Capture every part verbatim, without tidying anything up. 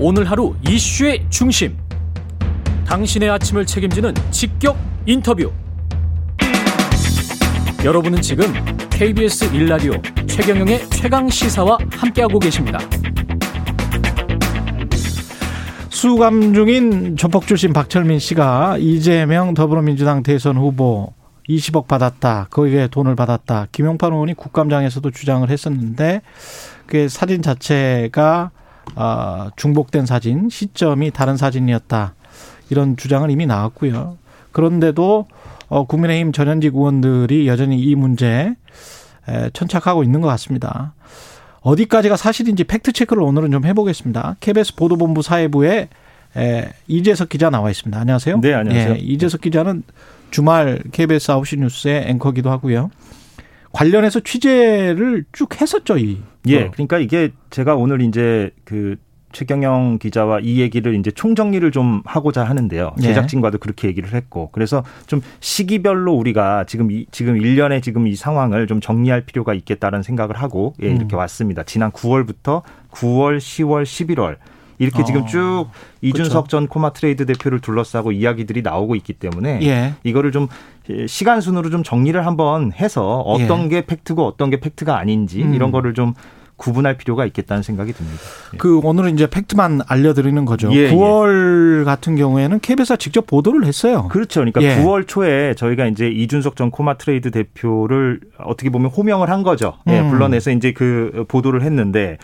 오늘 하루 이슈의 중심, 당신의 아침을 책임지는 직격 인터뷰. 여러분은 지금 케이비에스 일 라디오 최경영의 최강시사와 함께하고 계십니다. 수감 중인 조폭 출신 박철민 씨가 이재명 더불어민주당 대선 후보 이십억 받았다, 거기에 돈을 받았다, 김용판 의원이 국감장에서도 주장을 했었는데, 그 사진 자체가 중복된 사진, 시점이 다른 사진이었다, 이런 주장은 이미 나왔고요. 그런데도 국민의힘 전현직 의원들이 여전히 이 문제에 천착하고 있는 것 같습니다. 어디까지가 사실인지 팩트체크를 오늘은 좀 해보겠습니다. 케이비에스 보도본부 사회부에 이재석 기자 나와 있습니다. 안녕하세요. 네, 안녕하세요. 예, 이재석 기자는 주말 케이비에스 아홉 시 뉴스의 앵커기도 하고요. 관련해서 취재를 쭉 했었죠, 이. 예. 그러니까 이게 제가 오늘 이제 그 최경영 기자와 이 얘기를 이제 총정리를 좀 하고자 하는데요. 제작진과도 그렇게 얘기를 했고, 그래서 좀 시기별로 우리가 지금 이, 지금 일 년의 지금 이 상황을 좀 정리할 필요가 있겠다는 생각을 하고, 예, 이렇게 음. 왔습니다. 지난 구월부터 구월, 시월, 십일월. 이렇게 어. 지금 쭉 이준석 그렇죠. 전 코마 트레이드 대표를 둘러싸고 이야기들이 나오고 있기 때문에, 예, 이거를 좀 시간 순으로 좀 정리를 한번 해서 어떤, 예, 게 팩트고 어떤 게 팩트가 아닌지 음. 이런 거를 좀 구분할 필요가 있겠다는 생각이 듭니다. 예. 그 오늘은 이제 팩트만 알려드리는 거죠. 예, 구월 예. 같은 경우에는 케이비에스가 직접 보도를 했어요. 그렇죠. 그러니까 예. 구월 초에 저희가 이제 이준석 전 코마 트레이드 대표를 어떻게 보면 호명을 한 거죠. 음. 예, 불러내서 이제 그 보도를 했는데.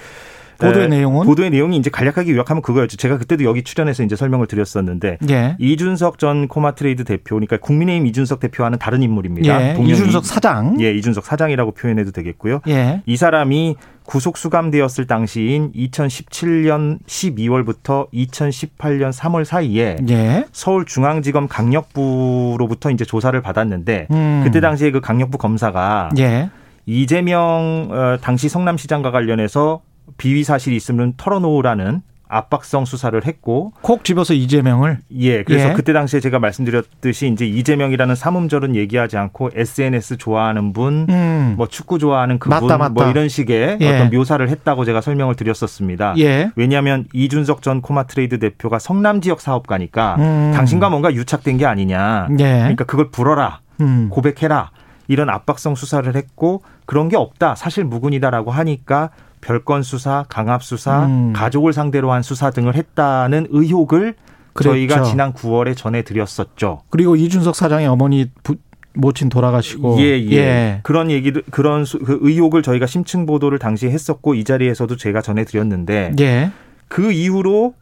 보도의 내용은? 보도의 내용이 이제 간략하게 요약하면 그거였죠. 제가 그때도 여기 출연해서 이제 설명을 드렸었는데, 예, 이준석 전 코마 트레이드 대표, 그러니까 국민의힘 이준석 대표와는 다른 인물입니다. 예. 이준석 사장. 예, 이준석 사장이라고 표현해도 되겠고요. 예. 이 사람이 구속 수감되었을 당시인 이천십칠 년 십이월부터 이천십팔 년 삼월 사이에, 예, 서울중앙지검 강력부로부터 이제 조사를 받았는데, 음. 그때 당시에 그 강력부 검사가, 예, 이재명 당시 성남시장과 관련해서 비위 사실이 있으면 털어놓으라는 압박성 수사를 했고, 콕 집어서 이재명을, 예, 그래서 예. 그때 당시에 제가 말씀드렸듯이 이제 이재명이라는 삼음절은 얘기하지 않고 에스엔에스 좋아하는 분, 음. 뭐 축구 좋아하는 그분, 맞다, 맞다. 뭐 이런 식의, 예, 어떤 묘사를 했다고 제가 설명을 드렸었습니다. 예. 왜냐하면 이준석 전 코마 트레이드 대표가 성남 지역 사업가니까 음. 당신과 뭔가 유착된 게 아니냐, 예, 그러니까 그걸 불어라, 음. 고백해라, 이런 압박성 수사를 했고, 그런 게 없다, 사실 무근이다라고 하니까 별건 수사, 강압 수사, 음. 가족을 상대로 한 수사 등을 했다는 의혹을 그랬죠. 저희가 지난 구월에 전해드렸었죠. 그리고 이준석 사장의 어머니 부, 모친 돌아가시고, 예, 예. 예. 그런 얘기를, 그런 수, 그 의혹을 저희가 심층 보도를 당시에 했었고, 이 자리에서도 제가 전해드렸는데, 예, 그 이후로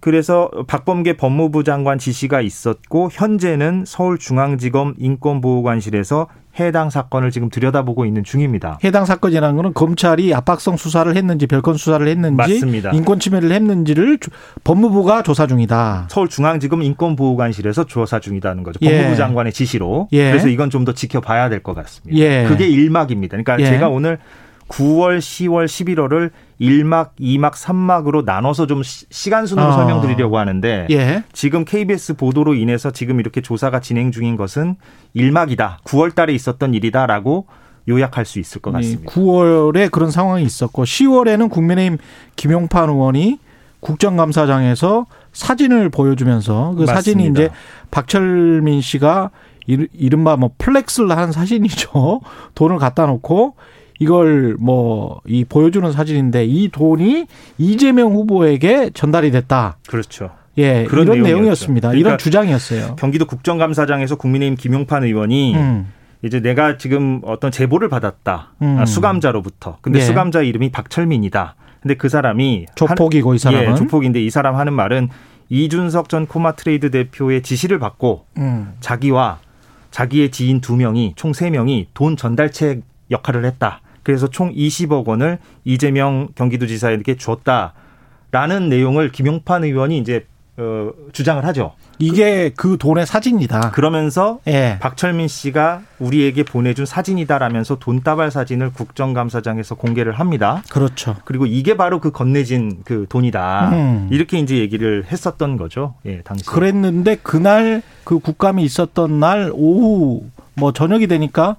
그래서 박범계 법무부 장관 지시가 있었고, 현재는 서울중앙지검 인권보호관실에서 해당 사건을 지금 들여다보고 있는 중입니다. 해당 사건이라는 거는 검찰이 압박성 수사를 했는지, 별건 수사를 했는지, 맞습니다, 인권침해를 했는지를 주, 법무부가 조사 중이다. 서울중앙지검 인권보호관실에서 조사 중이라는 거죠. 예. 법무부 장관의 지시로. 예. 그래서 이건 좀 더 지켜봐야 될 것 같습니다. 예. 그게 일막입니다. 그러니까 예. 제가 오늘 구월, 시월, 십일월을 일막, 이막, 삼막으로 나눠서 좀 시간 순으로 어. 설명드리려고 하는데, 예, 지금 케이비에스 보도로 인해서 지금 이렇게 조사가 진행 중인 것은 일막이다, 구월 달에 있었던 일이다라고 요약할 수 있을 것 같습니다. 구월에 그런 상황이 있었고, 시월에는 국민의힘 김용판 의원이 국정감사장에서 사진을 보여주면서, 그 맞습니다, 사진이 이제 박철민 씨가 이른바 뭐 플렉스를 한 사진이죠. 돈을 갖다 놓고 이걸 뭐 이 보여주는 사진인데, 이 돈이 이재명 후보에게 전달이 됐다. 그렇죠. 예, 그런 이런 내용이었죠. 내용이었습니다. 그러니까 이런 주장이었어요. 경기도 국정감사장에서 국민의힘 김용판 의원이 음. 이제 내가 지금 어떤 제보를 받았다, 음. 아, 수감자로부터. 근데 예. 수감자 이름이 박철민이다. 근데 그 사람이 조폭이고 한, 이 사람은 예, 조폭인데 이 사람 하는 말은 이준석 전 코마 트레이드 대표의 지시를 받고 음. 자기와 자기의 지인 두 명이 총 세 명이 돈 전달책 역할을 했다. 그래서 총 이십억 원을 이재명 경기도지사에게 줬다라는 내용을 김용판 의원이 이제 어, 주장을 하죠. 이게 그, 그 돈의 사진이다. 그러면서 예. 박철민 씨가 우리에게 보내준 사진이다라면서 돈다발 사진을 국정감사장에서 공개를 합니다. 그렇죠. 그리고 이게 바로 그 건네진 그 돈이다. 음. 이렇게 이제 얘기를 했었던 거죠. 예, 당시. 그랬는데 그날 그 국감이 있었던 날 오후 뭐 저녁이 되니까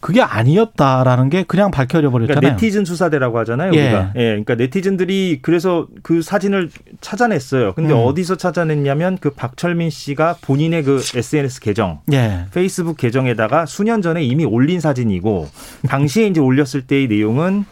그게 아니었다라는 게 그냥 밝혀져 버렸잖아요. 그러니까 네티즌 수사대라고 하잖아요. 예. 우리가. 예. 그러니까 네티즌들이 그래서 그 사진을 찾아냈어요. 근데 음. 어디서 찾아냈냐면 그 박철민 씨가 본인의 그 에스엔에스 계정, 예. 페이스북 계정에다가 수년 전에 이미 올린 사진이고 당시에 이제 올렸을 때의 내용은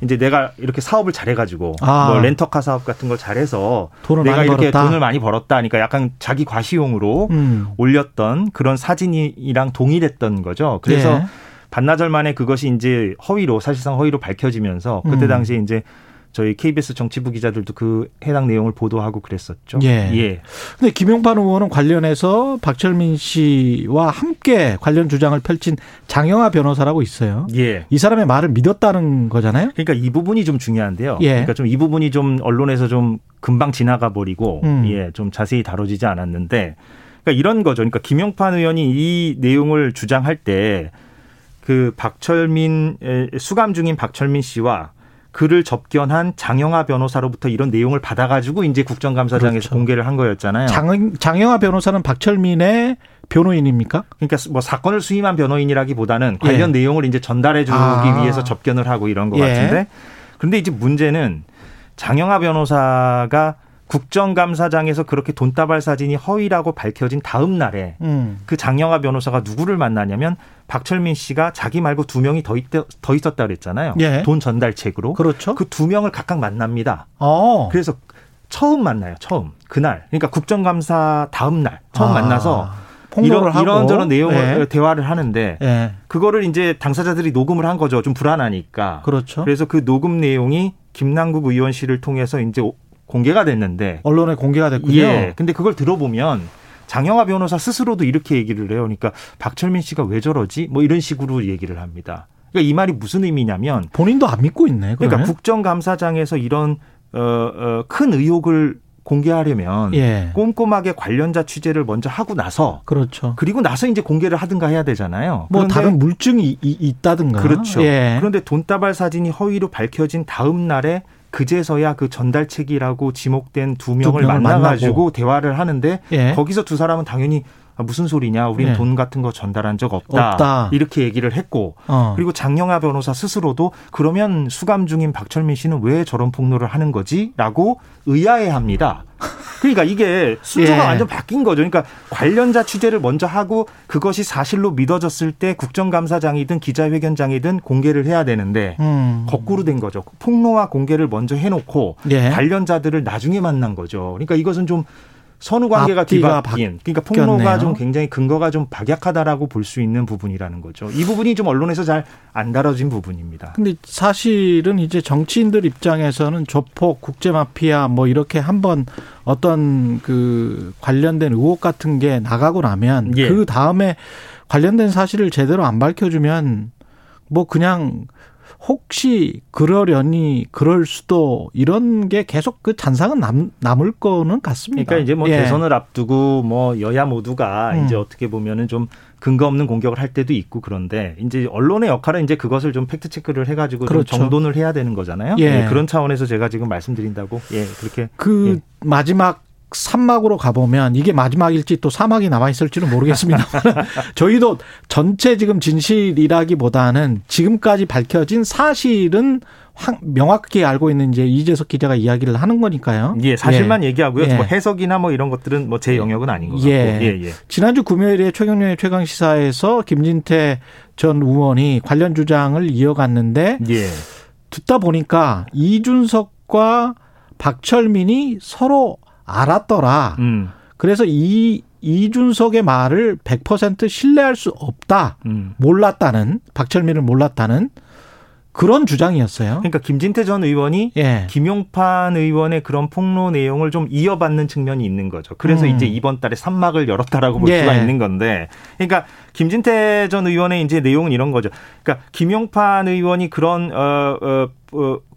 이제 내가 이렇게 사업을 잘해가지고 아. 뭐 렌터카 사업 같은 걸 잘해서 내가 이렇게 벌었다. 돈을 많이 벌었다. 그러니까 약간 자기 과시용으로 음. 올렸던 그런 사진이랑 동일했던 거죠. 그래서 예. 반나절 만에 그것이 이제 허위로 사실상 허위로 밝혀지면서 그때 당시에 이제 저희 케이비에스 정치부 기자들도 그 해당 내용을 보도하고 그랬었죠. 예. 예. 근데 김용판 의원은 관련해서 박철민 씨와 함께 관련 주장을 펼친 장영하 변호사라고 있어요. 예. 이 사람의 말을 믿었다는 거잖아요. 그러니까 이 부분이 좀 중요한데요. 예. 그러니까 좀 이 부분이 좀 언론에서 좀 금방 지나가 버리고 음. 예, 좀 자세히 다뤄지지 않았는데 그러니까 이런 거죠. 그러니까 김용판 의원이 이 내용을 주장할 때 그 박철민 수감 중인 박철민 씨와 그를 접견한 장영하 변호사로부터 이런 내용을 받아가지고 이제 국정감사장에서 그렇죠. 공개를 한 거였잖아요. 장, 장영하 변호사는 박철민의 변호인입니까? 그러니까 뭐 사건을 수임한 변호인이라기보다는 예. 관련 내용을 이제 전달해주기 아. 위해서 접견을 하고 이런 것 예. 같은데 그런데 이제 문제는 장영하 변호사가 국정감사장에서 그렇게 돈다발 사진이 허위라고 밝혀진 다음 날에 음. 그 장영하 변호사가 누구를 만나냐면 박철민 씨가 자기 말고 두 명이 더, 있, 더 있었다 그랬잖아요. 예. 돈 전달책으로. 그렇죠. 그 두 명을 각각 만납니다. 오. 그래서 처음 만나요. 처음. 그날. 그러니까 국정감사 다음 날. 처음 아. 만나서 이런, 하고. 이런저런 내용을 예. 대화를 하는데 예. 그거를 이제 당사자들이 녹음을 한 거죠. 좀 불안하니까. 그렇죠. 그래서 그 녹음 내용이 김남국 의원실을 통해서 이제 공개가 됐는데 언론에 공개가 됐군요. 예. 근데 그걸 들어보면 장영하 변호사 스스로도 이렇게 얘기를 해요. 그러니까 박철민 씨가 왜 저러지? 뭐 이런 식으로 얘기를 합니다. 그러니까 이 말이 무슨 의미냐면 본인도 안 믿고 있네. 그러면. 그러니까 국정감사장에서 이런 어, 어, 큰 의혹을 공개하려면 예. 꼼꼼하게 관련자 취재를 먼저 하고 나서 그렇죠. 그리고 나서 이제 공개를 하든가 해야 되잖아요. 뭐 다른 물증이 있다든가. 그렇죠. 예. 그런데 돈다발 사진이 허위로 밝혀진 다음 날에 그제서야 그 전달책이라고 지목된 두 명을, 명을 만나가지고 대화를 하는데 예. 거기서 두 사람은 당연히 무슨 소리냐. 우린 예. 돈 같은 거 전달한 적 없다. 없다. 이렇게 얘기를 했고 어. 그리고 장영하 변호사 스스로도 그러면 수감 중인 박철민 씨는 왜 저런 폭로를 하는 거지? 라고 의아해합니다. 그러니까 이게 순서가 예. 완전 바뀐 거죠. 그러니까 관련자 취재를 먼저 하고 그것이 사실로 믿어졌을 때 국정감사장이든 기자회견장이든 공개를 해야 되는데 음. 거꾸로 된 거죠. 폭로와 공개를 먼저 해놓고 예. 관련자들을 나중에 만난 거죠. 그러니까 이것은 좀 선후관계가 뒤바뀐. 그러니까 폭로가 좀 굉장히 근거가 좀 박약하다라고 볼 수 있는 부분이라는 거죠. 이 부분이 좀 언론에서 잘 안 다뤄진 부분입니다. 근데 사실은 이제 정치인들 입장에서는 조폭, 국제마피아 뭐 이렇게 한번 어떤 그 관련된 의혹 같은 게 나가고 나면 예. 그 다음에 관련된 사실을 제대로 안 밝혀주면 뭐 그냥 혹시 그러려니 그럴 수도 이런 게 계속 그 잔상은 남, 남을 거는 같습니다. 그러니까 이제 뭐 예. 대선을 앞두고 뭐 여야 모두가 음. 이제 어떻게 보면은 좀 근거 없는 공격을 할 때도 있고 그런데 이제 언론의 역할은 이제 그것을 좀 팩트 체크를 해가지고 그렇죠. 좀 정돈을 해야 되는 거잖아요. 예. 예. 그런 차원에서 제가 지금 말씀드린다고 예 그렇게 그 예. 마지막. 삼막으로 가보면 이게 마지막일지 또 사막이 남아있을지는 모르겠습니다. 저희도 전체 지금 진실이라기보다는 지금까지 밝혀진 사실은 명확히 알고 있는 이제 이재석 기자가 이야기를 하는 거니까요. 예, 사실만 예. 얘기하고요. 예. 뭐 해석이나 뭐 이런 것들은 뭐 제 영역은 아닌 것 같고. 예. 예, 예. 지난주 금요일에 최경영의 최강시사에서 김진태 전 의원이 관련 주장을 이어갔는데 예. 듣다 보니까 이준석과 박철민이 서로 알았더라. 음. 그래서 이 이준석의 말을 백 퍼센트 신뢰할 수 없다. 음. 몰랐다는 박철민을 몰랐다는 그런 주장이었어요. 그러니까 김진태 전 의원이 예. 김용판 의원의 그런 폭로 내용을 좀 이어받는 측면이 있는 거죠. 그래서 음. 이제 이번 달에 산막을 열었다라고 볼 예. 수가 있는 건데, 그러니까 김진태 전 의원의 이제 내용은 이런 거죠. 그러니까 김용판 의원이 그런 어, 어,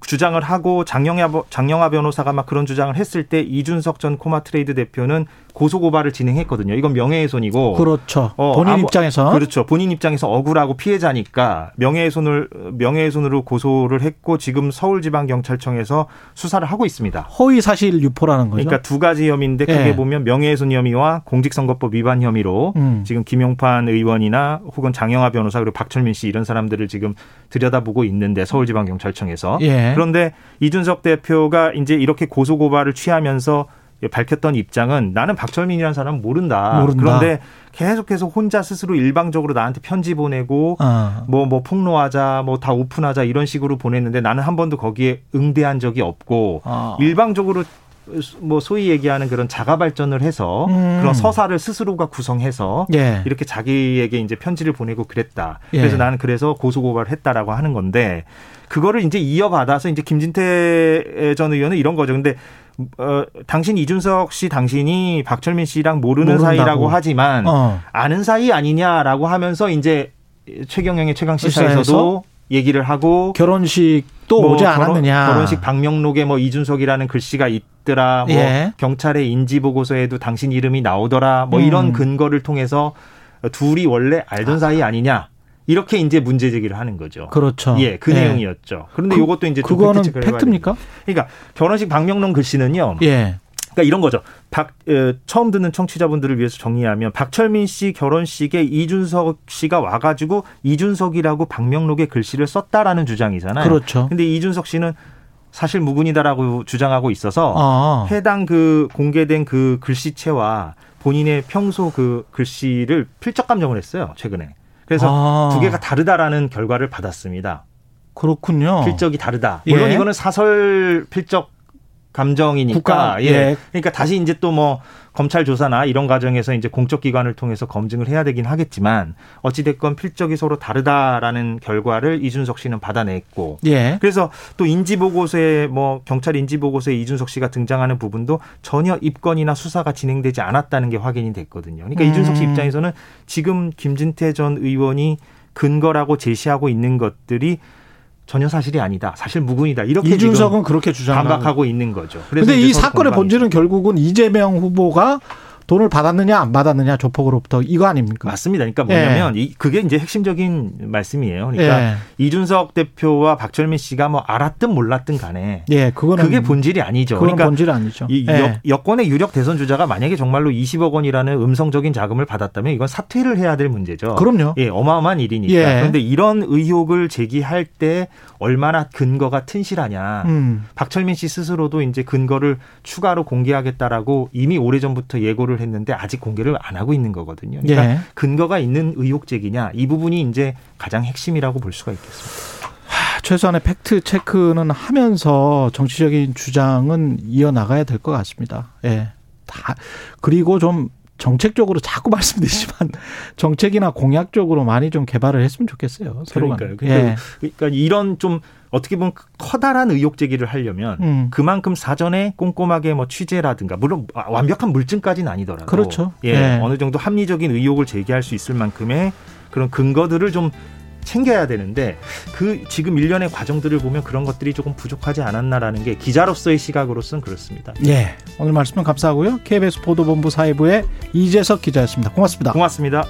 주장을 하고 장영하, 장영하 변호사가 막 그런 주장을 했을 때 이준석 전 코마 트레이드 대표는 고소고발을 진행했거든요. 이건 명예훼손이고. 그렇죠. 어, 본인 아무, 입장에서. 그렇죠. 본인 입장에서 억울하고 피해자니까 명예훼손을, 명예훼손으로 고소를 했고 지금 서울지방경찰청에서 수사를 하고 있습니다. 허위사실 유포라는 거죠. 그러니까 두 가지 혐의인데 크게 네. 보면 명예훼손 혐의와 공직선거법 위반 혐의로 음. 지금 김용판 의원이나 혹은 장영하 변호사 그리고 박철민 씨 이런 사람들을 지금 들여다보고 있는데 서울지방경찰청에서. 예. 그런데 이준석 대표가 이제 이렇게 고소고발을 취하면서 밝혔던 입장은 나는 박철민이라는 사람은 모른다. 모른다. 그런데 계속해서 혼자 스스로 일방적으로 나한테 편지 보내고 뭐뭐 어. 뭐 폭로하자, 뭐 다 오픈하자 이런 식으로 보냈는데 나는 한 번도 거기에 응대한 적이 없고 어. 일방적으로 뭐 소위 얘기하는 그런 자가 발전을 해서 음. 그런 서사를 스스로가 구성해서 예. 이렇게 자기에게 이제 편지를 보내고 그랬다. 예. 그래서 나는 그래서 고소고발을 했다라고 하는 건데 그거를 이제 이어받아서 이제 김진태 전 의원은 이런 거죠. 근데 어, 당신 이준석 씨 당신이 박철민 씨랑 모르는 모른다고. 사이라고 하지만 어. 아는 사이 아니냐라고 하면서 이제 최경영의 최강 시사에서도 얘기를 하고 결혼식 또 뭐 오지 않았느냐. 결혼, 결혼식 방명록에 뭐 이준석이라는 글씨가 있더라. 뭐 예. 경찰의 인지 보고서에도 당신 이름이 나오더라. 뭐 음. 이런 근거를 통해서 둘이 원래 알던 사이 아니냐. 이렇게 이제 문제 제기를 하는 거죠. 그렇죠. 예, 그 예. 내용이었죠. 그런데 그, 이것도 이제 좀 팩트 체크를 해봐야 됩니다. 그거는 팩트입니까? 그러니까 결혼식 방명록 글씨는요. 예. 그러니까 이런 거죠. 박, 에, 처음 듣는 청취자분들을 위해서 정리하면 박철민 씨 결혼식에 이준석 씨가 와가지고 이준석이라고 방명록에 글씨를 썼다라는 주장이잖아요. 그렇죠. 근데 이준석 씨는 사실 무근이다라고 주장하고 있어서 아. 해당 그 공개된 그 글씨체와 본인의 평소 그 글씨를 필적 감정을 했어요. 최근에. 그래서 아. 두 개가 다르다라는 결과를 받았습니다. 그렇군요. 필적이 다르다. 물론 예. 이거는 사설 필적 감정이니까 국가, 예. 예. 그러니까 다시 이제 또 뭐 검찰 조사나 이런 과정에서 이제 공적 기관을 통해서 검증을 해야 되긴 하겠지만 어찌 됐건 필적이 서로 다르다라는 결과를 이준석 씨는 받아냈고 예. 그래서 또 인지 보고서에 뭐 경찰 인지 보고서에 이준석 씨가 등장하는 부분도 전혀 입건이나 수사가 진행되지 않았다는 게 확인이 됐거든요. 그러니까 음. 이준석 씨 입장에서는 지금 김진태 전 의원이 근거라고 제시하고 있는 것들이 전혀 사실이 아니다. 사실 무근이다. 이렇게 이준석은 그렇게 주장하고 반박하고 있는 거죠. 그런데 이 사건의 본질은 결국은 이재명 후보가 돈을 받았느냐 안 받았느냐 조폭으로부터 이거 아닙니까? 맞습니다. 그러니까 뭐냐면 예. 그게 이제 핵심적인 말씀이에요. 그러니까 예. 이준석 대표와 박철민 씨가 뭐 알았든 몰랐든 간에 예, 그거는 그게 본질이 아니죠. 그건 그러니까 본질 아니죠. 이 예. 여권의 유력 대선 주자가 만약에 정말로 이십억 원이라는 음성적인 자금을 받았다면 이건 사퇴를 해야 될 문제죠. 그럼요. 예, 어마어마한 일이니까. 예. 그런데 이런 의혹을 제기할 때 얼마나 근거가 튼실하냐. 음. 박철민 씨 스스로도 이제 근거를 추가로 공개하겠다라고 이미 오래전부터 예고를 했는데 아직 공개를 안 하고 있는 거거든요. 그러니까 예. 근거가 있는 의혹 제기냐 이 부분이 이제 가장 핵심이라고 볼 수가 있겠습니다. 하, 최소한의 팩트 체크는 하면서 정치적인 주장은 이어나가야 될 것 같습니다. 예, 다 그리고 좀 정책적으로 자꾸 말씀드리지만 정책이나 공약적으로 많이 좀 개발을 했으면 좋겠어요. 새로운. 그러니까요. 예. 그러니까 이런 좀 어떻게 보면 커다란 의혹 제기를 하려면 음. 그만큼 사전에 꼼꼼하게 뭐 취재라든가 물론 완벽한 물증까지는 아니더라도 그렇죠. 예, 예. 어느 정도 합리적인 의혹을 제기할 수 있을 만큼의 그런 근거들을 좀 챙겨야 되는데 그 지금 일련의 과정들을 보면 그런 것들이 조금 부족하지 않았나라는 게 기자로서의 시각으로서는 그렇습니다. 예, 오늘 말씀은 감사하고요. 케이비에스 보도본부 사회부의 이재석 기자였습니다. 고맙습니다. 고맙습니다.